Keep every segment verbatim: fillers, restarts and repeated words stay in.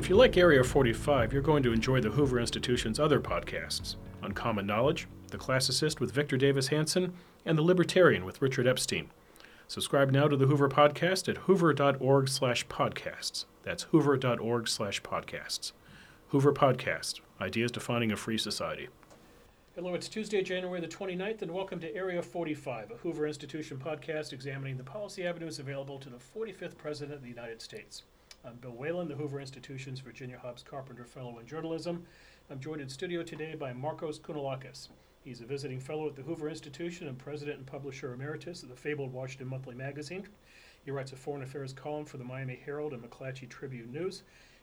If you like Area forty-five, you're going to enjoy the Hoover Institution's other podcasts, Uncommon Knowledge, The Classicist with Victor Davis Hanson, and The Libertarian with Richard Epstein. Subscribe now to the Hoover Podcast at hoover.org slash podcasts. That's hoover.org slash podcasts. Hoover Podcast, Ideas Defining a Free Society. Hello, it's Tuesday, January the twenty-ninth, and welcome to Area forty-five, a Hoover Institution podcast examining the policy avenues available to the forty-fifth President of the United States. I'm Bill Whalen, the Hoover Institution's Virginia Hobbs Carpenter Fellow in Journalism. I'm joined in studio today by Markos Kounalakis. He's a visiting fellow at the Hoover Institution and president and publisher emeritus of the fabled Washington Monthly Magazine. He writes a foreign affairs column for the Miami Herald and McClatchy Tribune News.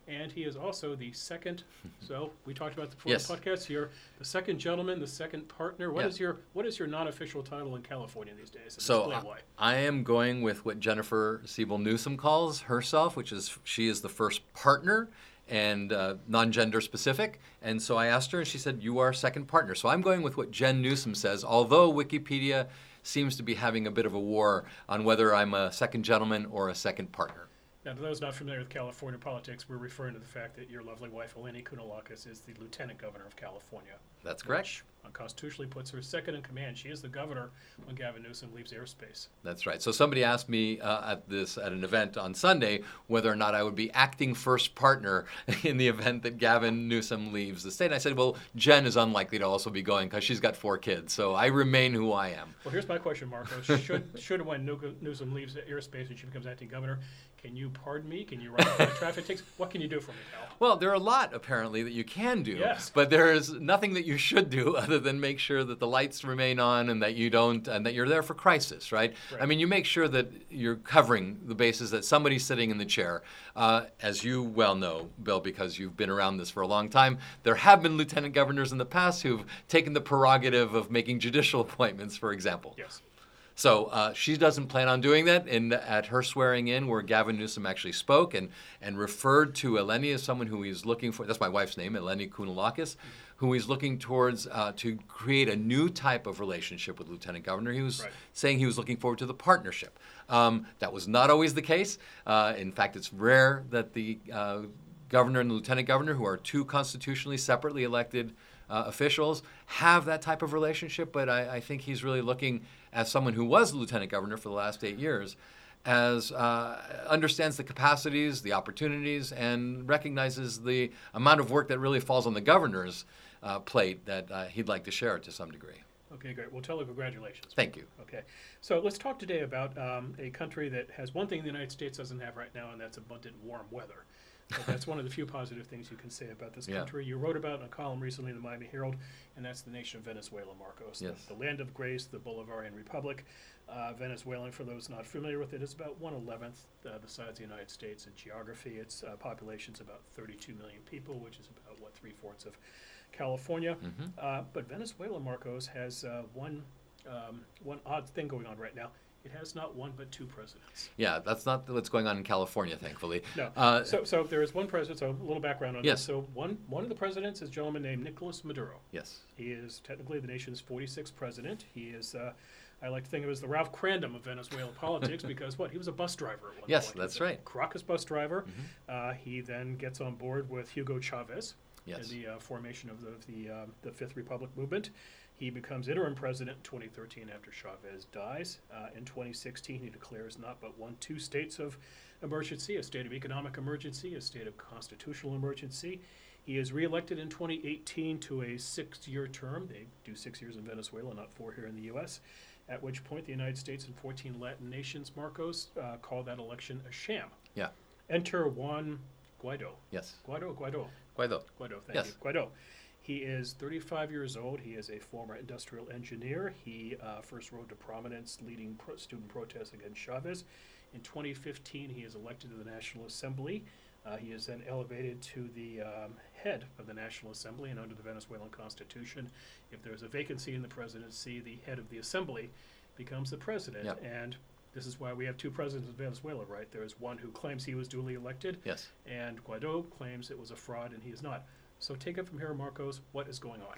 And he is also the second, so we talked about the before yes. the podcast, you're the second gentleman, the second partner. What yeah. is your what is your non-official title in California these days? So I, I am going with what Jennifer Siebel Newsom calls herself, which is she is the first partner and uh, non-gender specific. And so I asked her and she said, you are second partner. So I'm going with what Jen Newsom says, although Wikipedia seems to be having a bit of a war on whether I'm a second gentleman or a second partner. Now, for those not familiar with California politics, we're referring to the fact that your lovely wife, Eleni Kounalakis, is the lieutenant governor of California. That's correct. Which unconstitutionally puts her second in command. She is the governor when Gavin Newsom leaves airspace. That's right. So somebody asked me uh, at this at an event on Sunday whether or not I would be acting first partner in the event that Gavin Newsom leaves the state. And I said, well, Jen is unlikely to also be going because she's got four kids. So I remain who I am. Well, here's my question, Marco. Should, should when Newsom leaves airspace and she becomes acting governor, can you pardon me? Can you ride for the traffic tickets? What can you do for me, pal? Well, there are a lot, apparently, that you can do. Yes. But there is nothing that you should do other than make sure that the lights remain on and that you don't, and that you're there for crisis, right? right. I mean, you make sure that you're covering the bases that somebody's sitting in the chair. Uh, as you well know, Bill, because you've been around this for a long time, there have been lieutenant governors in the past who've taken the prerogative of making judicial appointments, for example. Yes. So uh, she doesn't plan on doing that. And at her swearing in, where Gavin Newsom actually spoke and, and referred to Eleni as someone who he's looking for, that's my wife's name, Eleni Kounalakis, who he's looking towards uh, to create a new type of relationship with Lieutenant Governor. He was right. saying he was looking forward to the partnership. Um, that was not always the case. Uh, in fact, it's rare that the uh, governor and the lieutenant governor, who are two constitutionally separately elected Uh, officials, have that type of relationship, but I, I think he's really looking, as someone who was lieutenant governor for the last eight years, as uh, understands the capacities, the opportunities, and recognizes the amount of work that really falls on the governor's uh, plate that uh, he'd like to share to some degree. Okay, great. Well, tell her congratulations. Thank you. Okay. So let's talk today about um, a country that has one thing the United States doesn't have right now, and that's abundant warm weather. But that's one of the few positive things you can say about this country. Yeah. You wrote about in a column recently in the Miami Herald, and that's the nation of Venezuela, Markos. Yes. The, the land of grace, the Bolivarian Republic. Uh, Venezuelan, for those not familiar with it, is about one eleventh uh, the size of the United States in geography. Its uh, population is about thirty-two million people, which is about, what, three-fourths of California. Mm-hmm. Uh, but Venezuela, Markos, has uh, one um, one odd thing going on right now. It has not one but two presidents. Yeah, that's not what's going on in California, thankfully. No. Uh, so, so there is one president. So a little background on yes. this. So one one of the presidents is a gentleman named Nicolas Maduro. Yes. He is technically the nation's forty-sixth president. He is, uh, I like to think of as the Ralph Crandom of Venezuelan politics because what? He was a bus driver at one yes, point. Yes, that's right. Caracas bus driver. Mm-hmm. Uh, he then gets on board with Hugo Chavez yes. in the uh, formation of the the, um, the Fifth Republic movement. He becomes interim president in twenty thirteen after Chavez dies. Uh, in twenty sixteen, he declares not but one, two states of emergency, a state of economic emergency, a state of constitutional emergency. He is reelected in twenty eighteen to a six-year term. They do six years in Venezuela, not four here in the U S, at which point the United States and fourteen Latin nations, Markos, uh, call that election a sham. Yeah. Enter Juan Guaido. Yes. Guaido, Guaido. Guaido. Guaido, thank yes. you. Guaido. He is thirty-five years old. He is a former industrial engineer. He uh, first rose to prominence leading pro- student protests against Chavez. In twenty fifteen, he is elected to the National Assembly. Uh, he is then elevated to the um, head of the National Assembly, and under the Venezuelan Constitution, if there's a vacancy in the presidency, the head of the Assembly becomes the president. Yep. And this is why we have two presidents of Venezuela, right? There is one who claims he was duly elected, yes. and Guaido claims it was a fraud, and he is not. So take it from here, Markos. What is going on?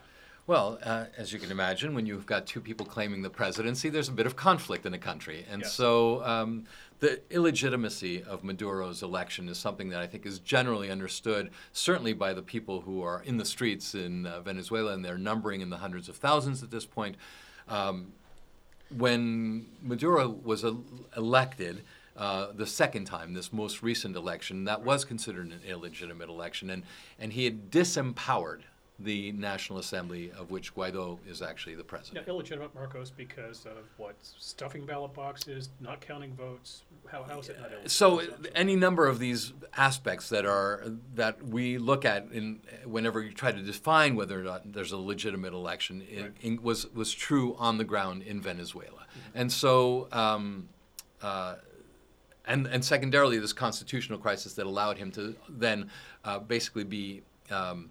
Well, uh, as you can imagine, when you've got two people claiming the presidency, there's a bit of conflict in a country. And yes. so um, the illegitimacy of Maduro's election is something that I think is generally understood, certainly by the people who are in the streets in uh, Venezuela, and they're numbering in the hundreds of thousands at this point. Um, when Maduro was el- elected, Uh, the second time, this most recent election, that was considered an illegitimate election. And, and he had disempowered the National Assembly, of which Guaido is actually the president. Yeah, illegitimate, Markos, because of what? Stuffing ballot boxes, not counting votes. How, how is it not illegitimate? So any number of these aspects that are that we look at in whenever you try to define whether or not there's a legitimate election in, right. in, was, was true on the ground in Venezuela. Mm-hmm. And so... Um, uh, And, and secondarily, this constitutional crisis that allowed him to then uh, basically be um,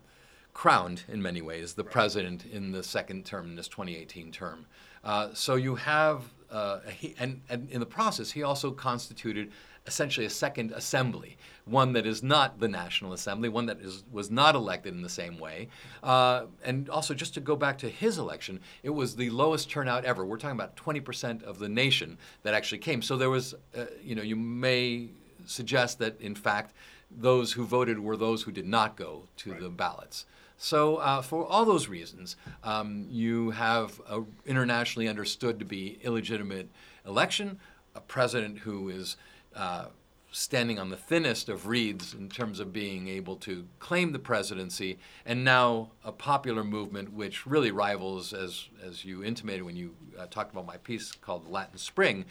crowned in many ways the right. president in the second term, in this twenty eighteen term. Uh, so you have, uh, he, and, and in the process, he also constituted essentially a second assembly, one that is not the National Assembly, one that is was not elected in the same way. Uh, and also, just to go back to his election, it was the lowest turnout ever. We're talking about twenty percent of the nation that actually came. So there was, uh, you know, you may suggest that, in fact, those who voted were those who did not go to right. the ballots. So uh, for all those reasons, um, you have a internationally understood to be illegitimate election, a president who is Uh, standing on the thinnest of reeds in terms of being able to claim the presidency, and now a popular movement which really rivals, as as you intimated when you uh, talked about my piece called The Latin Spring,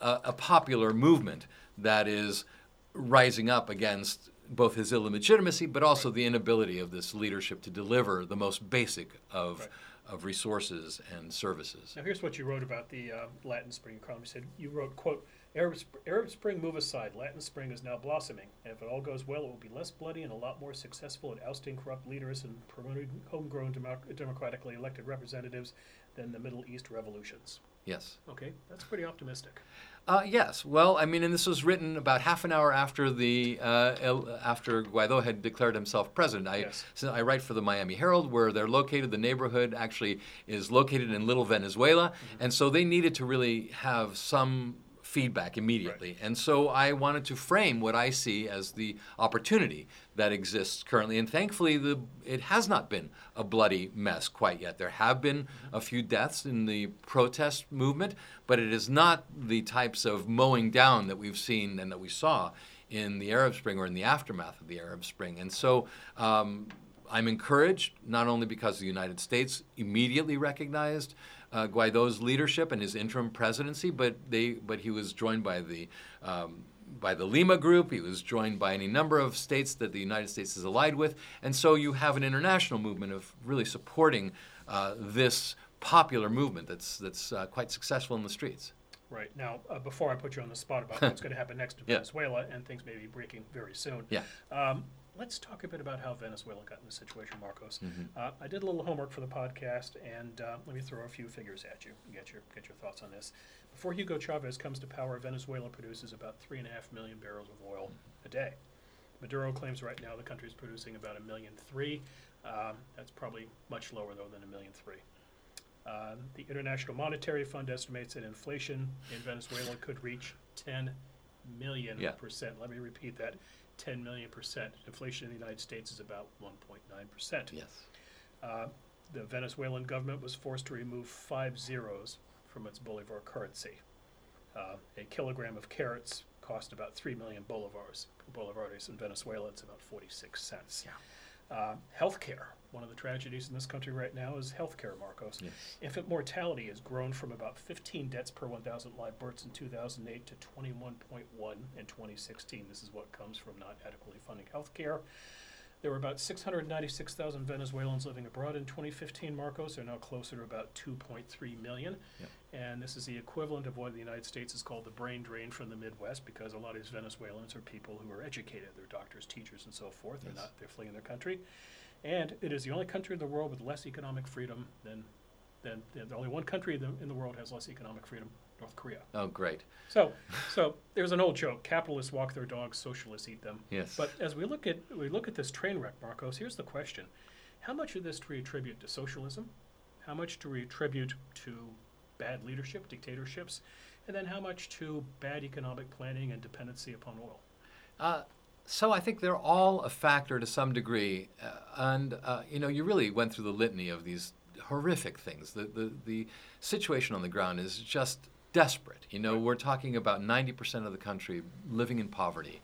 uh, a popular movement that is rising up against both his illegitimacy but also right. the inability of this leadership to deliver the most basic of right. of resources and services. Now here's what you wrote about the uh, Latin Spring column. You said, you wrote, quote, Arab, Arab Spring move aside, Latin Spring is now blossoming, and if it all goes well, it will be less bloody and a lot more successful at ousting corrupt leaders and promoting homegrown democ- democratically elected representatives than the Middle East revolutions. Yes. Okay, that's pretty optimistic. Uh, yes. Well, I mean, and this was written about half an hour after the uh, el- after Guaido had declared himself president. I, yes. so I write for the Miami Herald, where they're located. The neighborhood actually is located in Little Venezuela, mm-hmm. and so they needed to really have some feedback immediately. Right. And so I wanted to frame what I see as the opportunity that exists currently. And thankfully, the it has not been a bloody mess quite yet. There have been a few deaths in the protest movement, but it is not the types of mowing down that we've seen and that we saw in the Arab Spring or in the aftermath of the Arab Spring. And so um, I'm encouraged, not only because the United States immediately recognized Uh, Guaido's leadership and his interim presidency, but they but he was joined by the um, by the Lima Group. He was joined by any number of states that the United States is allied with, and so you have an international movement of really supporting uh, this popular movement that's that's uh, quite successful in the streets. Right. Now, uh, before I put you on the spot about what's going to happen next in yeah. Venezuela, and things may be breaking very soon. Yeah. Um, Let's talk a bit about how Venezuela got in this situation, Markos. Mm-hmm. Uh, I did a little homework for the podcast, and uh, let me throw a few figures at you and get your, get your thoughts on this. Before Hugo Chavez comes to power, Venezuela produces about three and a half million barrels of oil a day. Maduro claims right now the country is producing about a million three. Um, that's probably much lower, though, than a million three. Uh, the International Monetary Fund estimates that inflation in Venezuela could reach ten million yeah. percent. Let me repeat that. ten million percent. Inflation in the United States is about one point nine percent. Yes. Uh, the Venezuelan government was forced to remove five zeros from its Bolivar currency. Uh, a kilogram of carrots cost about three million bolivars. Bolivares in Venezuela, it's about forty-six cents. Yeah. Uh, healthcare. One of the tragedies in this country right now is healthcare, Markos. Yes. Infant mortality has grown from about fifteen deaths per one thousand live births in two thousand eight to twenty-one point one in twenty sixteen. This is what comes from not adequately funding healthcare. There were about six hundred ninety-six thousand Venezuelans living abroad in twenty fifteen, Markos. They're now closer to about two point three million. Yep. And this is the equivalent of what the United States is called the brain drain from the Midwest, because a lot of these Venezuelans are people who are educated. They're doctors, teachers, and so forth. Yes. They're not, they're fleeing their country. And it is the only country in the world with less economic freedom than, than, than the only one country in the, in the world has less economic freedom, North Korea. Oh, great. So, so there's an old joke: capitalists walk their dogs, socialists eat them. Yes. But as we look at we look at this train wreck, Markos, here's the question: How much of this do we attribute to socialism? How much do we attribute to bad leadership, dictatorships? And then how much to bad economic planning and dependency upon oil? Uh, so I think they're all a factor to some degree. Uh, and, uh, you know, you really went through the litany of these horrific things. The, the, the situation on the ground is just desperate. You know, we're talking about ninety percent of the country living in poverty.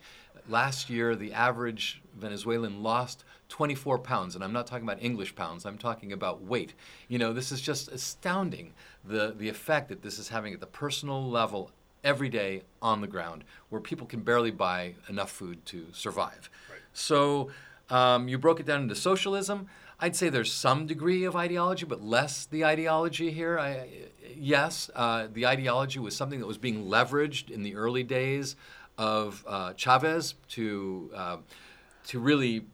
Last year, the average Venezuelan lost twenty-four pounds, and I'm not talking about English pounds, I'm talking about weight. You know, this is just astounding, the, the effect that this is having at the personal level every day on the ground, where people can barely buy enough food to survive. Right. So um, you broke it down into socialism. I'd say there's some degree of ideology, but less the ideology here. I, yes, uh, the ideology was something that was being leveraged in the early days of uh, Chavez to uh, to really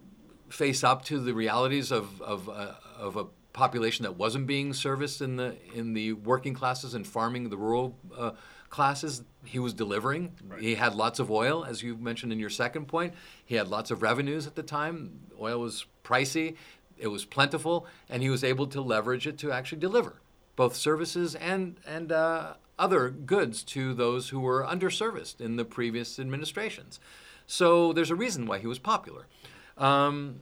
face up to the realities of of, uh, of a population that wasn't being serviced in the in the working classes and farming, the rural uh, classes. He was delivering. Right. He had lots of oil, as you mentioned in your second point. He had lots of revenues at the time. Oil was pricey. It was plentiful, and he was able to leverage it to actually deliver both services and and uh, other goods to those who were underserviced in the previous administrations. So there's a reason why he was popular. Um,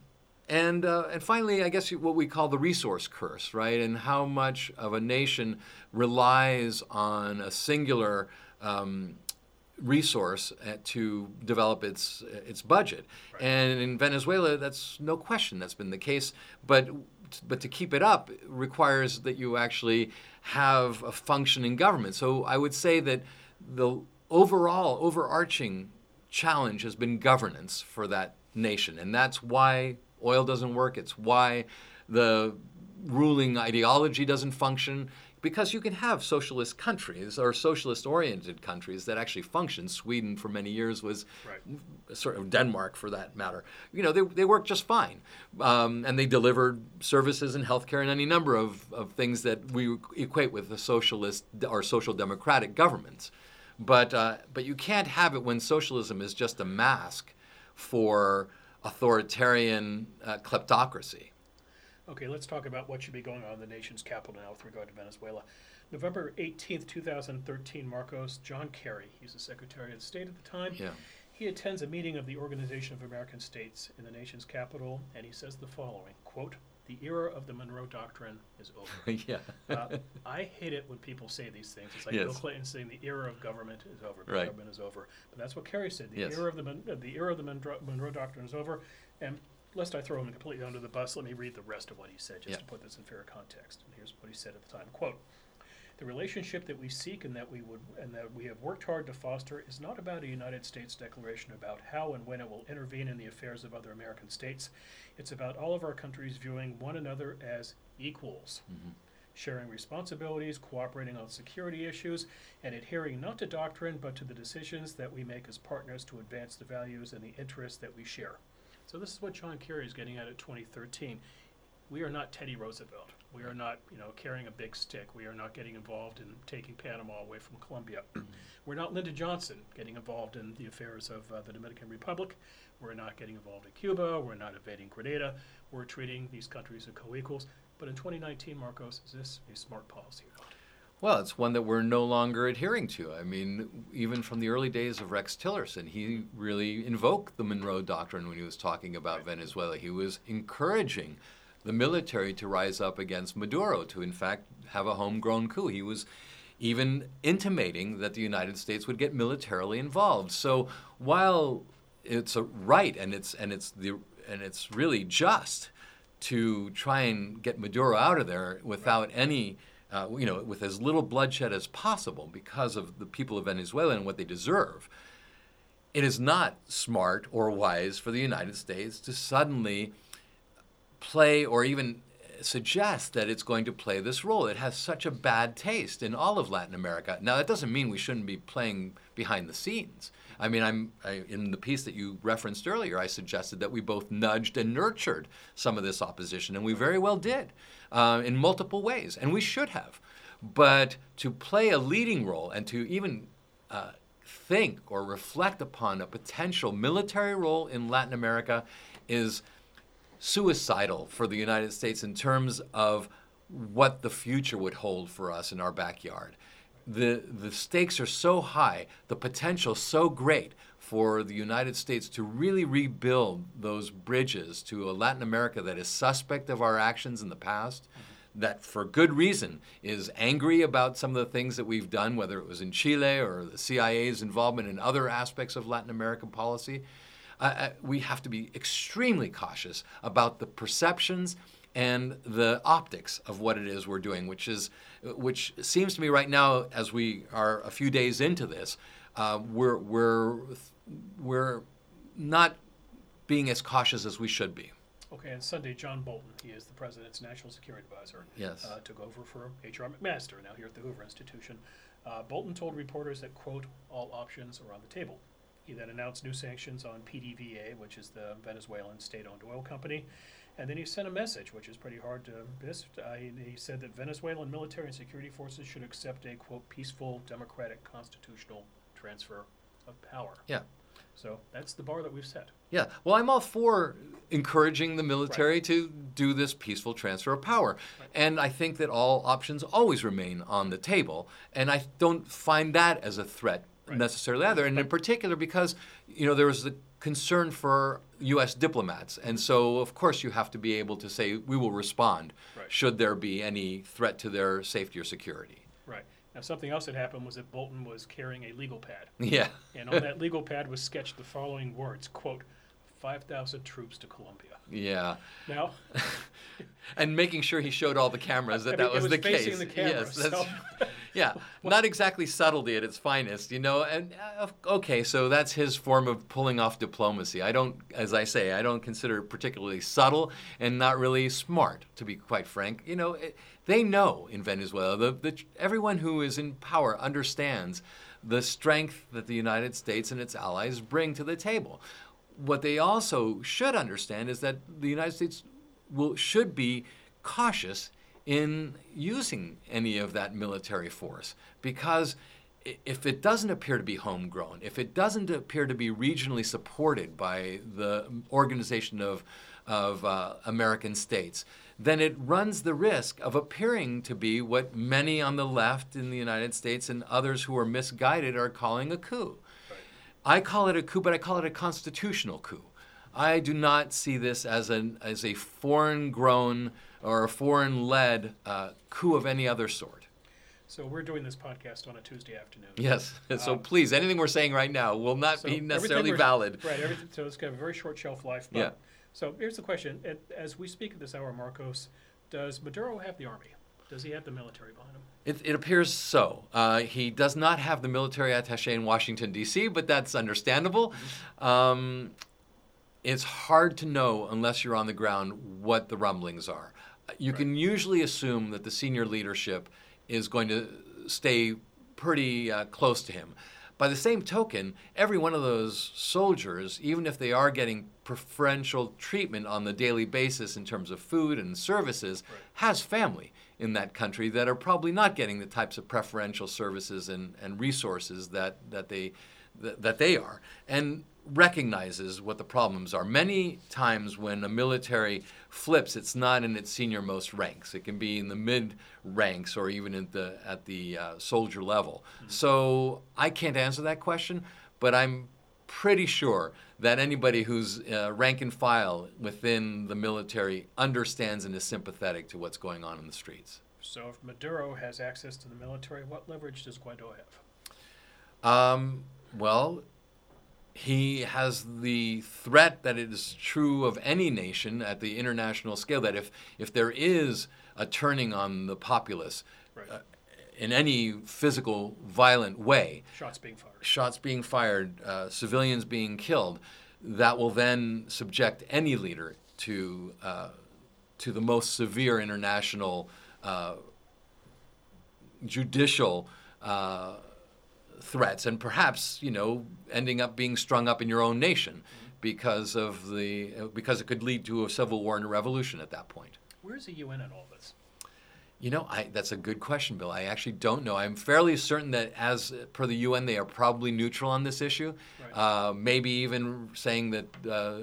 and uh, and finally, I guess what we call the resource curse, right? And how much of a nation relies on a singular um, resource to develop its its budget. Right. And in Venezuela, that's no question that's been the case. But but to keep it up requires that you actually have a functioning government. So I would say that the overall overarching challenge has been governance for that nation. And that's why oil doesn't work. It's why the ruling ideology doesn't function. Because you can have socialist countries or socialist-oriented countries that actually function. Sweden for many years was right. sort of Denmark for that matter. You know, they they worked just fine. Um, and they delivered services and healthcare and any number of, of things that we equate with the socialist or social democratic governments. But uh, but you can't have it when socialism is just a mask for authoritarian uh, kleptocracy. Okay, let's talk about what should be going on in the nation's capital now with regard to Venezuela. November eighteenth, twenty thirteen, Marcos, John Kerry, he's the Secretary of State at the time, yeah. he attends a meeting of the Organization of American States in the nation's capital, and he says the following, quote, "The era of the Monroe Doctrine is over." yeah. uh, I hate it when people say these things. It's like yes. Bill Clinton saying the era of government is over. Right. Government is over. But that's what Kerry said. The yes. era of the Mon- the era of the Monroe, Monroe Doctrine is over. And lest I throw him completely under the bus, let me read the rest of what he said, just yeah. to put this in fair context. And here's what he said at the time, quote, "The relationship that we seek and that we would and that we have worked hard to foster is not about a United States declaration about how and when it will intervene in the affairs of other American states. It's about all of our countries viewing one another as equals, mm-hmm. sharing responsibilities, cooperating on security issues, and adhering not to doctrine but to the decisions that we make as partners to advance the values and the interests that we share." So this is what John Kerry is getting at in twenty thirteen. We are not Teddy Roosevelt. We are not, you know, carrying a big stick. We are not getting involved in taking Panama away from Colombia. We're not Lyndon Johnson getting involved in the affairs of uh, the Dominican Republic. We're not getting involved in Cuba. We're not invading Grenada. We're treating these countries as co-equals. But in twenty nineteen, Marcos, is this a smart policy or not? Well, it's one that we're no longer adhering to. I mean, even from the early days of Rex Tillerson, he really invoked the Monroe Doctrine when he was talking about right. Venezuela. He was encouraging the military to rise up against Maduro, to in fact have a homegrown coup. He was even intimating that the United States would get militarily involved. So while it's a right and it's and it's the and it's really just to try and get Maduro out of there without right. any Uh, you know, with as little bloodshed as possible because of the people of Venezuela and what they deserve, it is not smart or wise for the United States to suddenly play or even suggest that it's going to play this role. It has such a bad taste in all of Latin America. Now, that doesn't mean we shouldn't be playing behind the scenes. I mean, I'm I, in the piece that you referenced earlier, I suggested that we both nudged and nurtured some of this opposition, and we very well did uh, in multiple ways, and we should have. But to play a leading role and to even uh, think or reflect upon a potential military role in Latin America is suicidal for the United States in terms of what the future would hold for us in our backyard. The the stakes are so high, the potential so great for the United States to really rebuild those bridges to a Latin America that is suspect of our actions in the past, that for good reason is angry about some of the things that we've done, whether it was in Chile or the C I A's involvement in other aspects of Latin American policy. Uh, we have to be extremely cautious about the perceptions and the optics of what it is we're doing, which is, which seems to me right now, as we are a few days into this, uh, we're we're we're not being as cautious as we should be. Okay, on Sunday, John Bolton, he is the president's national security advisor, yes. uh, took over for H R McMaster, now here at the Hoover Institution. Uh, Bolton told reporters that, quote, all options are on the table. He then announced new sanctions on P D V S A, which is the Venezuelan state-owned oil company. And then he sent a message, which is pretty hard to miss. Uh, he, he said that Venezuelan military and security forces should accept a, quote, peaceful, democratic, constitutional transfer of power. Yeah. So that's the bar that we've set. Yeah. Well, I'm all for encouraging the military right. to do this peaceful transfer of power. Right. And I think that all options always remain on the table. And I don't find that as a threat right. necessarily either. And in particular because, you know, there was the concern for U S diplomats. And so, of course, you have to be able to say, we will respond right. should there be any threat to their safety or security. Right. Now, something else that happened was that Bolton was carrying a legal pad. Yeah. And on that legal pad was sketched the following words, quote, five thousand troops to Colombia. Yeah. Now. And making sure he showed all the cameras that I that mean, was, was the case. It was facing the cameras. Yes, that's, so. Yeah, well, not exactly subtlety at its finest, you know. And uh, okay, so that's his form of pulling off diplomacy. I don't, as I say, I don't consider it particularly subtle and not really smart, to be quite frank. You know, it, they know in Venezuela, the, the, everyone who is in power understands the strength that the United States and its allies bring to the table. What they also should understand is that the United States will should be cautious in using any of that military force, because if it doesn't appear to be homegrown, if it doesn't appear to be regionally supported by the organization of, of uh, American states, then it runs the risk of appearing to be what many on the left in the United States and others who are misguided are calling a coup. Right. I call it a coup, but I call it a constitutional coup. I do not see this as an as a foreign-grown or a foreign-led uh, coup of any other sort. So we're doing this podcast on a Tuesday afternoon. Yes. So um, please, anything we're saying right now will not so be necessarily valid. Right. Everything, so it's got a very short shelf life. But, yeah. So here's the question. As we speak at this hour, Markos, does Maduro have the army? Does he have the military behind him? It, it appears so. Uh, he does not have the military attaché in Washington, D C, but that's understandable. Um, it's hard to know unless you're on the ground what the rumblings are. You right. can usually assume that the senior leadership is going to stay pretty uh, close to him. By the same token, every one of those soldiers, even if they are getting preferential treatment on the daily basis in terms of food and services, right. has family in that country that are probably not getting the types of preferential services and, and resources that, that they that, that they are. And recognizes what the problems are. Many times when a military flips, it's not in its senior most ranks. It can be in the mid ranks or even at the at the uh, soldier level. Mm-hmm. So I can't answer that question, but I'm pretty sure that anybody who's uh, rank and file within the military understands and is sympathetic to what's going on in the streets. So if Maduro has access to the military, what leverage does Guaido have? Um, well, he has the threat that it is true of any nation at the international scale, that if, if there is a turning on the populace right. uh, in any physical, violent way, shots being fired, shots being fired, uh, civilians being killed, that will then subject any leader to uh, to the most severe international uh, judicial uh threats, and perhaps, you know, ending up being strung up in your own nation because of the because it could lead to a civil war and a revolution at that point. Where's the U N in all this? You know, I, that's a good question, Bill. I actually don't know. I'm fairly certain that as per the U N, they are probably neutral on this issue, right. uh, maybe even saying that uh,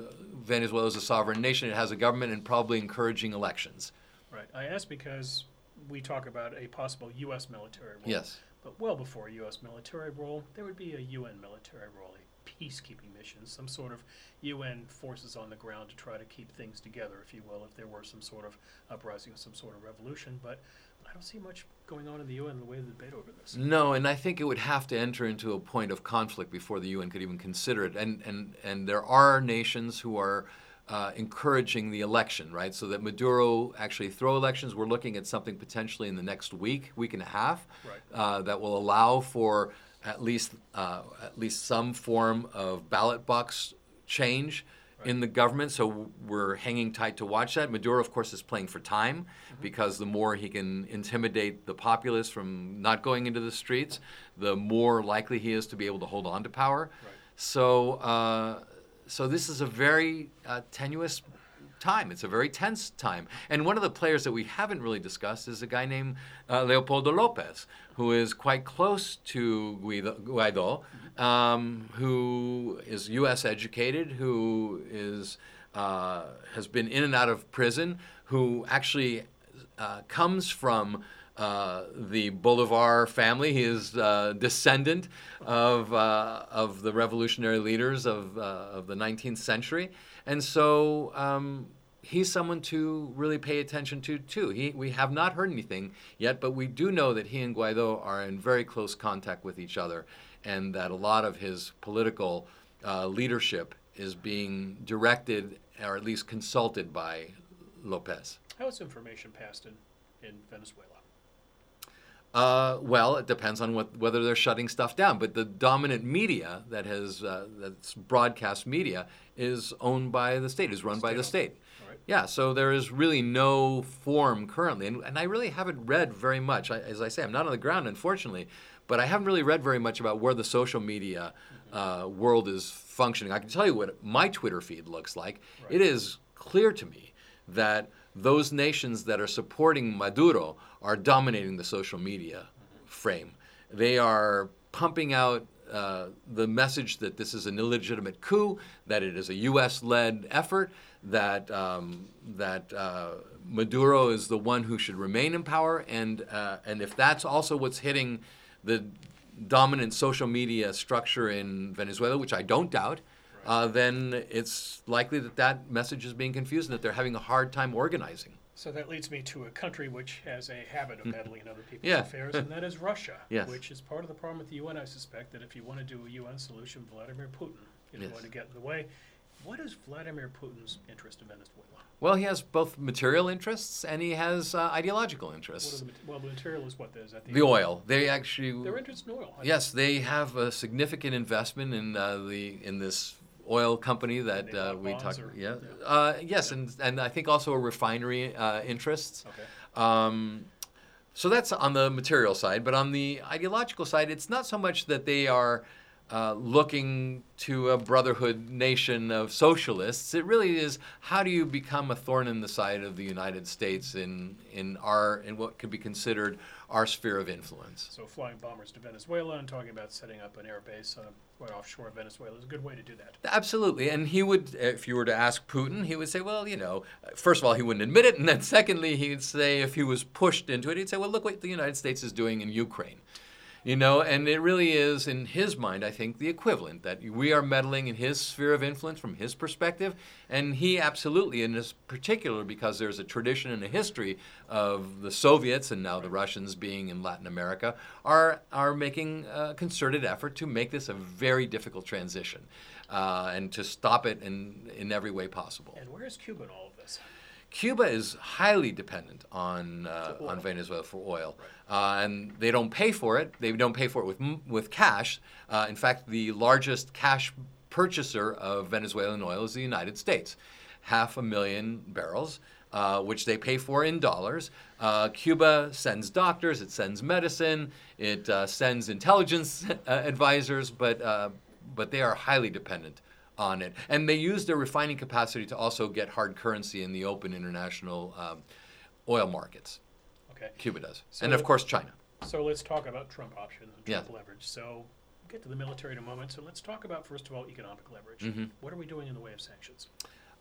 Venezuela is a sovereign nation, it has a government, and probably encouraging elections. Right. I ask because we talk about a possible U S military role. Yes. But well before a U S military role, there would be a U N military role, a peacekeeping mission, some sort of U N forces on the ground to try to keep things together, if you will, if there were some sort of uprising, some sort of revolution. But I don't see much going on in the U N in the way of the debate over this. No, and I think it would have to enter into a point of conflict before the U N could even consider it. And and, and there are nations who are uh, encouraging the election, right? So that Maduro actually throw elections. We're looking at something potentially in the next week, week and a half, right. uh, that will allow for at least uh, at least some form of ballot box change in the government, so we're hanging tight to watch that. Maduro, of course, is playing for time, mm-hmm. because the more he can intimidate the populace from not going into the streets, the more likely he is to be able to hold on to power. Right. So uh, so this is a very uh, tenuous time. It's a very tense time. And one of the players that we haven't really discussed is a guy named uh, Leopoldo Lopez, who is quite close to Guido, Guaido, um, who is U S educated, who is uh, has been in and out of prison, who actually uh, comes from uh, the Bolivar family. He is a uh, descendant of uh, of the revolutionary leaders of uh, of the nineteenth century, and so. Um, He's someone to really pay attention to, too. He, we have not heard anything yet, but we do know that he and Guaido are in very close contact with each other, and that a lot of his political uh, leadership is being directed, or at least consulted, by Lopez. How is information passed in, in Venezuela? Uh, well, it depends on what, whether they're shutting stuff down. But the dominant media that has uh, that's broadcast media is owned by the state, is run by the state. Yeah, so there is really no form currently, and, and I really haven't read very much. I, as I say, I'm not on the ground, unfortunately, but I haven't really read very much about where the social media uh, world is functioning. I can tell you what my Twitter feed looks like. Right. It is clear to me that those nations that are supporting Maduro are dominating the social media frame. They are pumping out uh, the message that this is an illegitimate coup, that it is a U S-led effort, that um, that uh, Maduro is the one who should remain in power, and uh, and if that's also what's hitting the dominant social media structure in Venezuela, which I don't doubt, right. uh, then it's likely that that message is being confused and that they're having a hard time organizing. So that leads me to a country which has a habit of meddling in other people's yeah. affairs, and that is Russia, yes. which is part of the problem with the U N, I suspect, that if you want to do a U N solution, Vladimir Putin is yes. going to get in the way. What is Vladimir Putin's interest in Venezuela? Well, he has both material interests and he has uh, ideological interests. What are the, well, the material is what there is at the, the oil. They actually their interest in oil. I yes, think. They have a significant investment in uh, the in this oil company that uh, we talked. Yeah. yeah. Uh, yes, yeah. and and I think also a refinery uh, interests. Okay. Um, so that's on the material side, but on the ideological side, it's not so much that they are. Uh, looking to a brotherhood nation of socialists. It really is, how do you become a thorn in the side of the United States in in our in what could be considered our sphere of influence? So flying bombers to Venezuela and talking about setting up an air base on a, right offshore Venezuela is a good way to do that. Absolutely. And he would, if you were to ask Putin, he would say, well, you know, first of all, he wouldn't admit it. And then secondly, he'd say, if he was pushed into it, he'd say, well, look what the United States is doing in Ukraine. You know, and it really is, in his mind, I think, the equivalent, that we are meddling in his sphere of influence from his perspective, and he absolutely, in this particular, because there's a tradition and a history of the Soviets and now the Russians being in Latin America, are are making a concerted effort to make this a very difficult transition uh, and to stop it in, in every way possible. And where is Cuba in all of this? Cuba is highly dependent on uh, on Venezuela for oil, right. uh, and they don't pay for it. They don't pay for it with with cash. Uh, in fact, the largest cash purchaser of Venezuelan oil is the United States, half a million barrels, uh, which they pay for in dollars. Uh, Cuba sends doctors, it sends medicine, it uh, sends intelligence advisors, but uh, but they are highly dependent on it. And they use their refining capacity to also get hard currency in the open international um, oil markets. Okay. Cuba does. So and of course, China. So let's talk about Trump options and Trump yeah. leverage. So we'll get to the military in a moment. So let's talk about, first of all, economic leverage. Mm-hmm. What are we doing in the way of sanctions?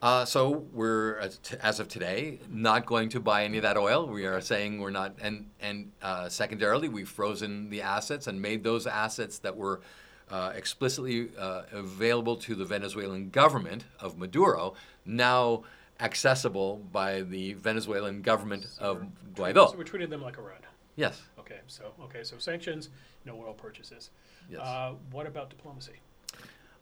Uh, so we're, as, t- as of today, not going to buy any of that oil. We are saying we're not, and and uh, secondarily, we've frozen the assets and made those assets that were uh, explicitly uh, available to the Venezuelan government of Maduro now accessible by the Venezuelan government so of Guaido. So we treated them like Iran. Yes. Okay. So okay. So sanctions, no oil purchases. Yes. Uh, what about diplomacy?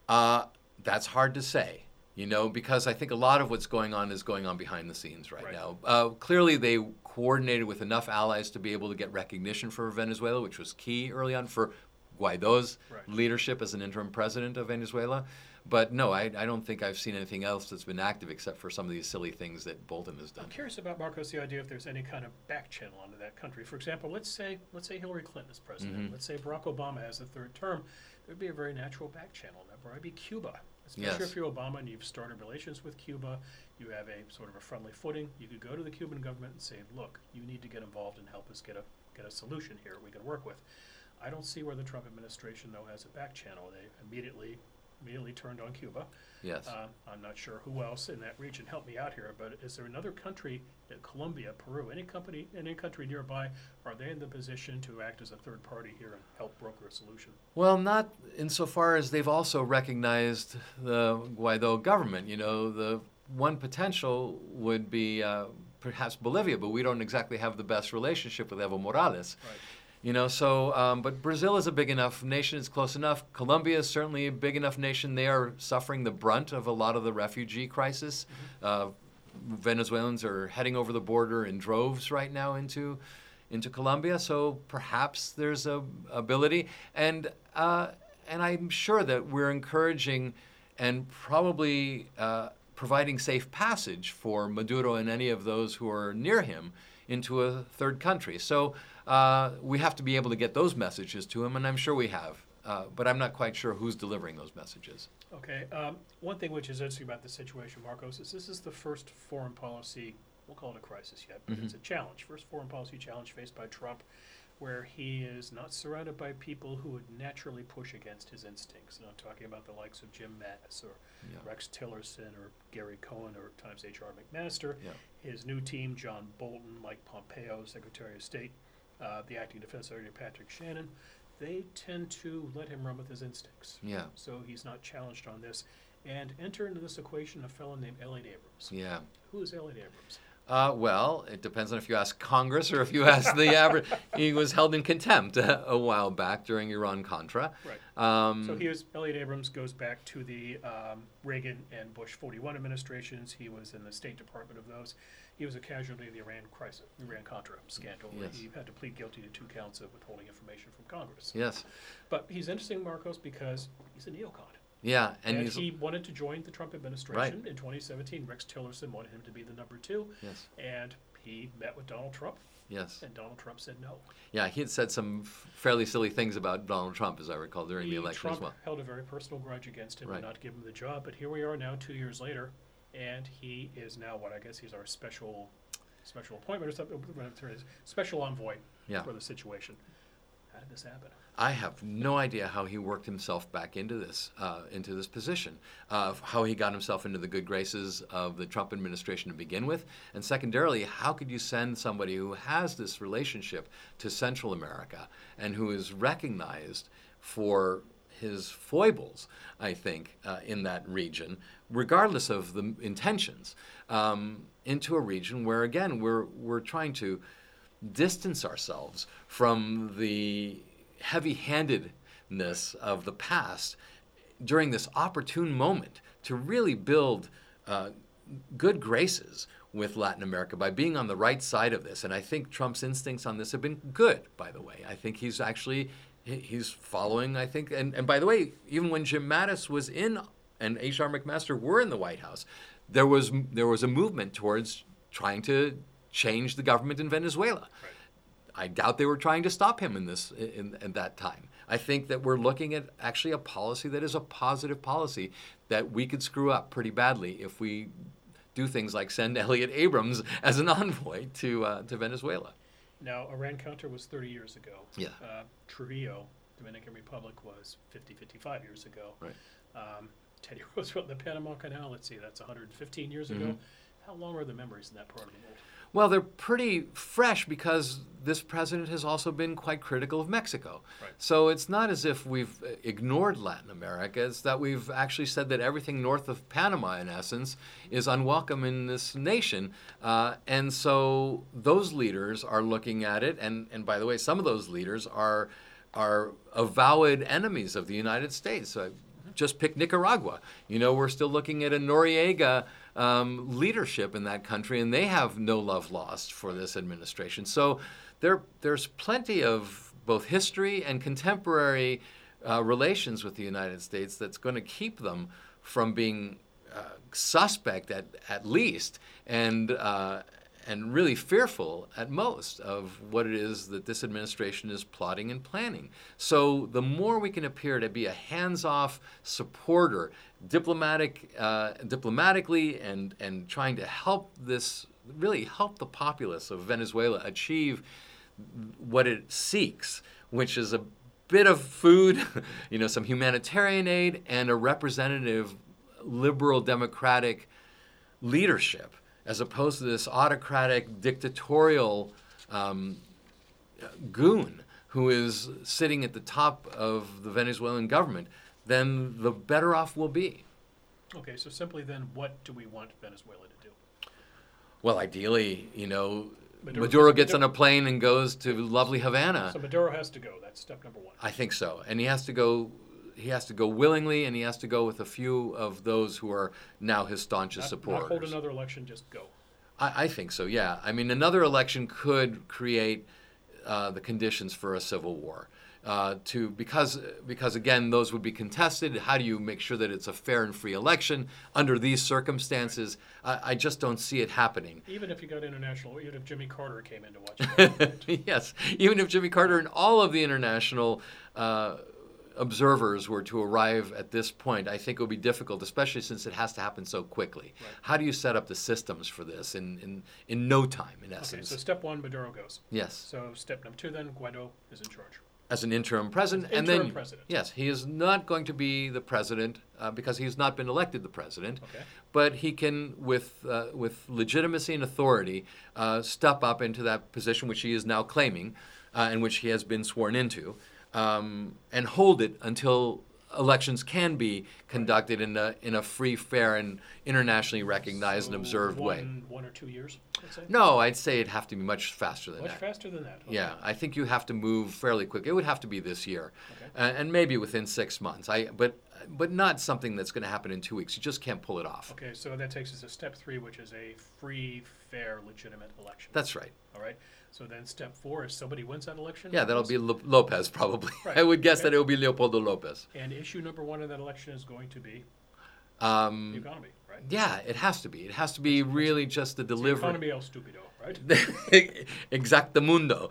Uh, that's hard to say. You know, because I think a lot of what's going on is going on behind the scenes right, right. now. Uh, clearly, they coordinated with enough allies to be able to get recognition for Venezuela, which was key early on for Guaido's right. leadership as an interim president of Venezuela. But no, I, I don't think I've seen anything else that's been active except for some of these silly things that Bolton has done. I'm curious about, Markos, the idea if there's any kind of back channel onto that country. For example, let's say let's say Hillary Clinton is president. Mm-hmm. Let's say Barack Obama has the third term. There'd be a very natural back channel. That would be Cuba. Especially yes. if you're Obama and you've started relations with Cuba, you have a sort of a friendly footing. You could go to the Cuban government and say, look, you need to get involved and help us get a get a solution here we can work with. I don't see where the Trump administration, though, has a back channel. They immediately immediately turned on Cuba. Yes. Uh, I'm not sure who else in that region. Help me out here. But is there another country, Colombia, Peru, any company, any country nearby, are they in the position to act as a third party here and help broker a solution? Well, not insofar as they've also recognized the Guaido government. You know, the one potential would be uh, perhaps Bolivia, but we don't exactly have the best relationship with Evo Morales. Right. You know, so, um, but Brazil is a big enough nation, it's close enough. Colombia is certainly a big enough nation. They are suffering the brunt of a lot of the refugee crisis. Mm-hmm. Uh, Venezuelans are heading over the border in droves right now into into Colombia, so perhaps there's a ability. And, uh, and I'm sure that we're encouraging and probably uh, providing safe passage for Maduro and any of those who are near him into a third country. So uh, we have to be able to get those messages to him, and I'm sure we have. Uh, but I'm not quite sure who's delivering those messages. Okay. Um, one thing which is interesting about this situation, Markos, is this is the first foreign policy, we'll call it a crisis yet, but mm-hmm. it's a challenge, first foreign policy challenge faced by Trump, where he is not surrounded by people who would naturally push against his instincts. And I'm talking about the likes of Jim Mattis or yeah. Rex Tillerson or Gary Cohen or at times H R. McMaster. Yeah. His new team, John Bolton, Mike Pompeo, Secretary of State, uh, the acting defense secretary Patrick Shannon, they tend to let him run with his instincts. Yeah. So he's not challenged on this. And enter into this equation a fellow named Elliot Abrams. Yeah. Who is Elliot Abrams? Uh, well, it depends on if you ask Congress or if you ask the average. He was held in contempt a, a while back during Iran Contra. Right. Um, so he was, Elliot Abrams goes back to the um, Reagan and Bush forty-one administrations. He was in the State Department of those. He was a casualty of the Iran crisis, Iran Contra scandal. Yes. He had to plead guilty to two counts of withholding information from Congress. Yes. But he's interesting, Markos, because he's a neocon. Yeah, and, and he wanted to join the Trump administration right. in twenty seventeen. Rex Tillerson wanted him to be the number two. Yes. And he met with Donald Trump. Yes. And Donald Trump said no. Yeah, he had said some f- fairly silly things about Donald Trump, as I recall, during the, the election Trump as well. Trump held a very personal grudge against him right. and not give him the job. But here we are now, two years later, and he is now what I guess he's our special special appointment or something, special envoy yeah. for the situation. How did this happen? I have no idea how he worked himself back into this, uh, into this position, uh, how he got himself into the good graces of the Trump administration to begin with, and secondarily, how could you send somebody who has this relationship to Central America and who is recognized for his foibles, I think, uh, in that region, regardless of the intentions, um, into a region where, again, we're we're trying to distance ourselves from the heavy-handedness of the past during this opportune moment to really build uh, good graces with Latin America by being on the right side of this. And I think Trump's instincts on this have been good, by the way. I think he's actually, he's following, I think, and, and by the way, even when Jim Mattis was in and H R. McMaster were in the White House, there was there was a movement towards trying to change the government in Venezuela. Right. I doubt they were trying to stop him in this in, in that time. I think that we're looking at actually a policy that is a positive policy that we could screw up pretty badly if we do things like send Elliot Abrams as an envoy to uh, to Venezuela. Now, Iran Contra was thirty years ago. Yeah. Uh, Trujillo, Dominican Republic, was fifty, fifty-five years ago. Right. Um, Teddy Roosevelt in the Panama Canal. Let's see, that's one hundred fifteen years mm-hmm. ago. How long are the memories in that part of the world? Well, they're pretty fresh because this president has also been quite critical of Mexico. Right. So it's not as if we've ignored Latin America. It's that we've actually said that everything north of Panama, in essence, is unwelcome in this nation. Uh, and so those leaders are looking at it. And, and by the way, some of those leaders are are avowed enemies of the United States. So just pick Nicaragua. You know, we're still looking at a Noriega Um, leadership in that country, and they have no love lost for this administration. So there, there's plenty of both history and contemporary uh, relations with the United States that's going to keep them from being uh, suspect at, at least, and uh, and really fearful at most of what it is that this administration is plotting and planning. So the more we can appear to be a hands-off supporter, diplomatic, uh, diplomatically and, and trying to help this, really help the populace of Venezuela achieve what it seeks, which is a bit of food, you know, some humanitarian aid, and a representative, liberal, democratic leadership, as opposed to this autocratic, dictatorial um, goon who is sitting at the top of the Venezuelan government, then the better off we'll be. Okay, so simply then, what do we want Venezuela to do? Well, ideally, you know, Maduro, Maduro gets Maduro. on a plane and goes to lovely Havana. So Maduro has to go. That's step number one. I think so, and he has to go. He has to go willingly, and he has to go with a few of those who are now his staunchest not, supporters. Not hold another election, just go. I, I think so, yeah. I mean, another election could create uh, the conditions for a civil war. Uh, to because, because, again, those would be contested. How do you make sure that it's a fair and free election under these circumstances? I, I just don't see it happening. Even if you got international, even if Jimmy Carter came in to watch it. Yes, even if Jimmy Carter and all of the international uh observers were to arrive at this point, I think it would be difficult, especially since it has to happen so quickly. Right. How do you set up the systems for this in, in, in no time, in essence? Okay, so step one, Maduro goes. Yes. So step number two, then, Guaido is in charge. As an interim president. An interim and then, president. Yes, he is not going to be the president uh, because he's not been elected the president. Okay. But he can, with uh, with legitimacy and authority, uh, step up into that position which he is now claiming uh, and which he has been sworn into. Um, and hold it until elections can be conducted in a in a free, fair, and internationally recognized so and observed one, way. One or two years, let's say? No, I'd say it'd have to be much faster than much that. Much faster than that. Okay. Yeah, I think you have to move fairly quick. It would have to be this year, okay. uh, and maybe within six months. I but but not something that's going to happen in two weeks. You just can't pull it off. Okay, so that takes us to step three, which is a free, fair, legitimate election. That's right. All right. So then step four, if somebody wins that election? Yeah, that'll be Lo- Lopez probably. Right. I would guess okay. that it will be Leopoldo Lopez. And issue number one in that election is going to be um, the economy, right? Yeah, it has to be. It has to be it's really it's just the delivery. The economy el stupido, right? Exactamundo.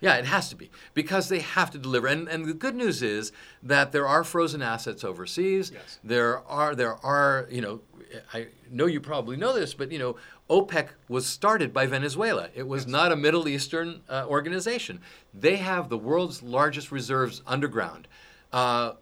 Yeah, it has to be because they have to deliver. And and the good news is that there are frozen assets overseas. Yes. There are, there are, you know, I know you probably know this, but, you know, OPEC was started by Venezuela. It was yes. not a Middle Eastern uh, organization. They have the world's largest reserves underground. Uh,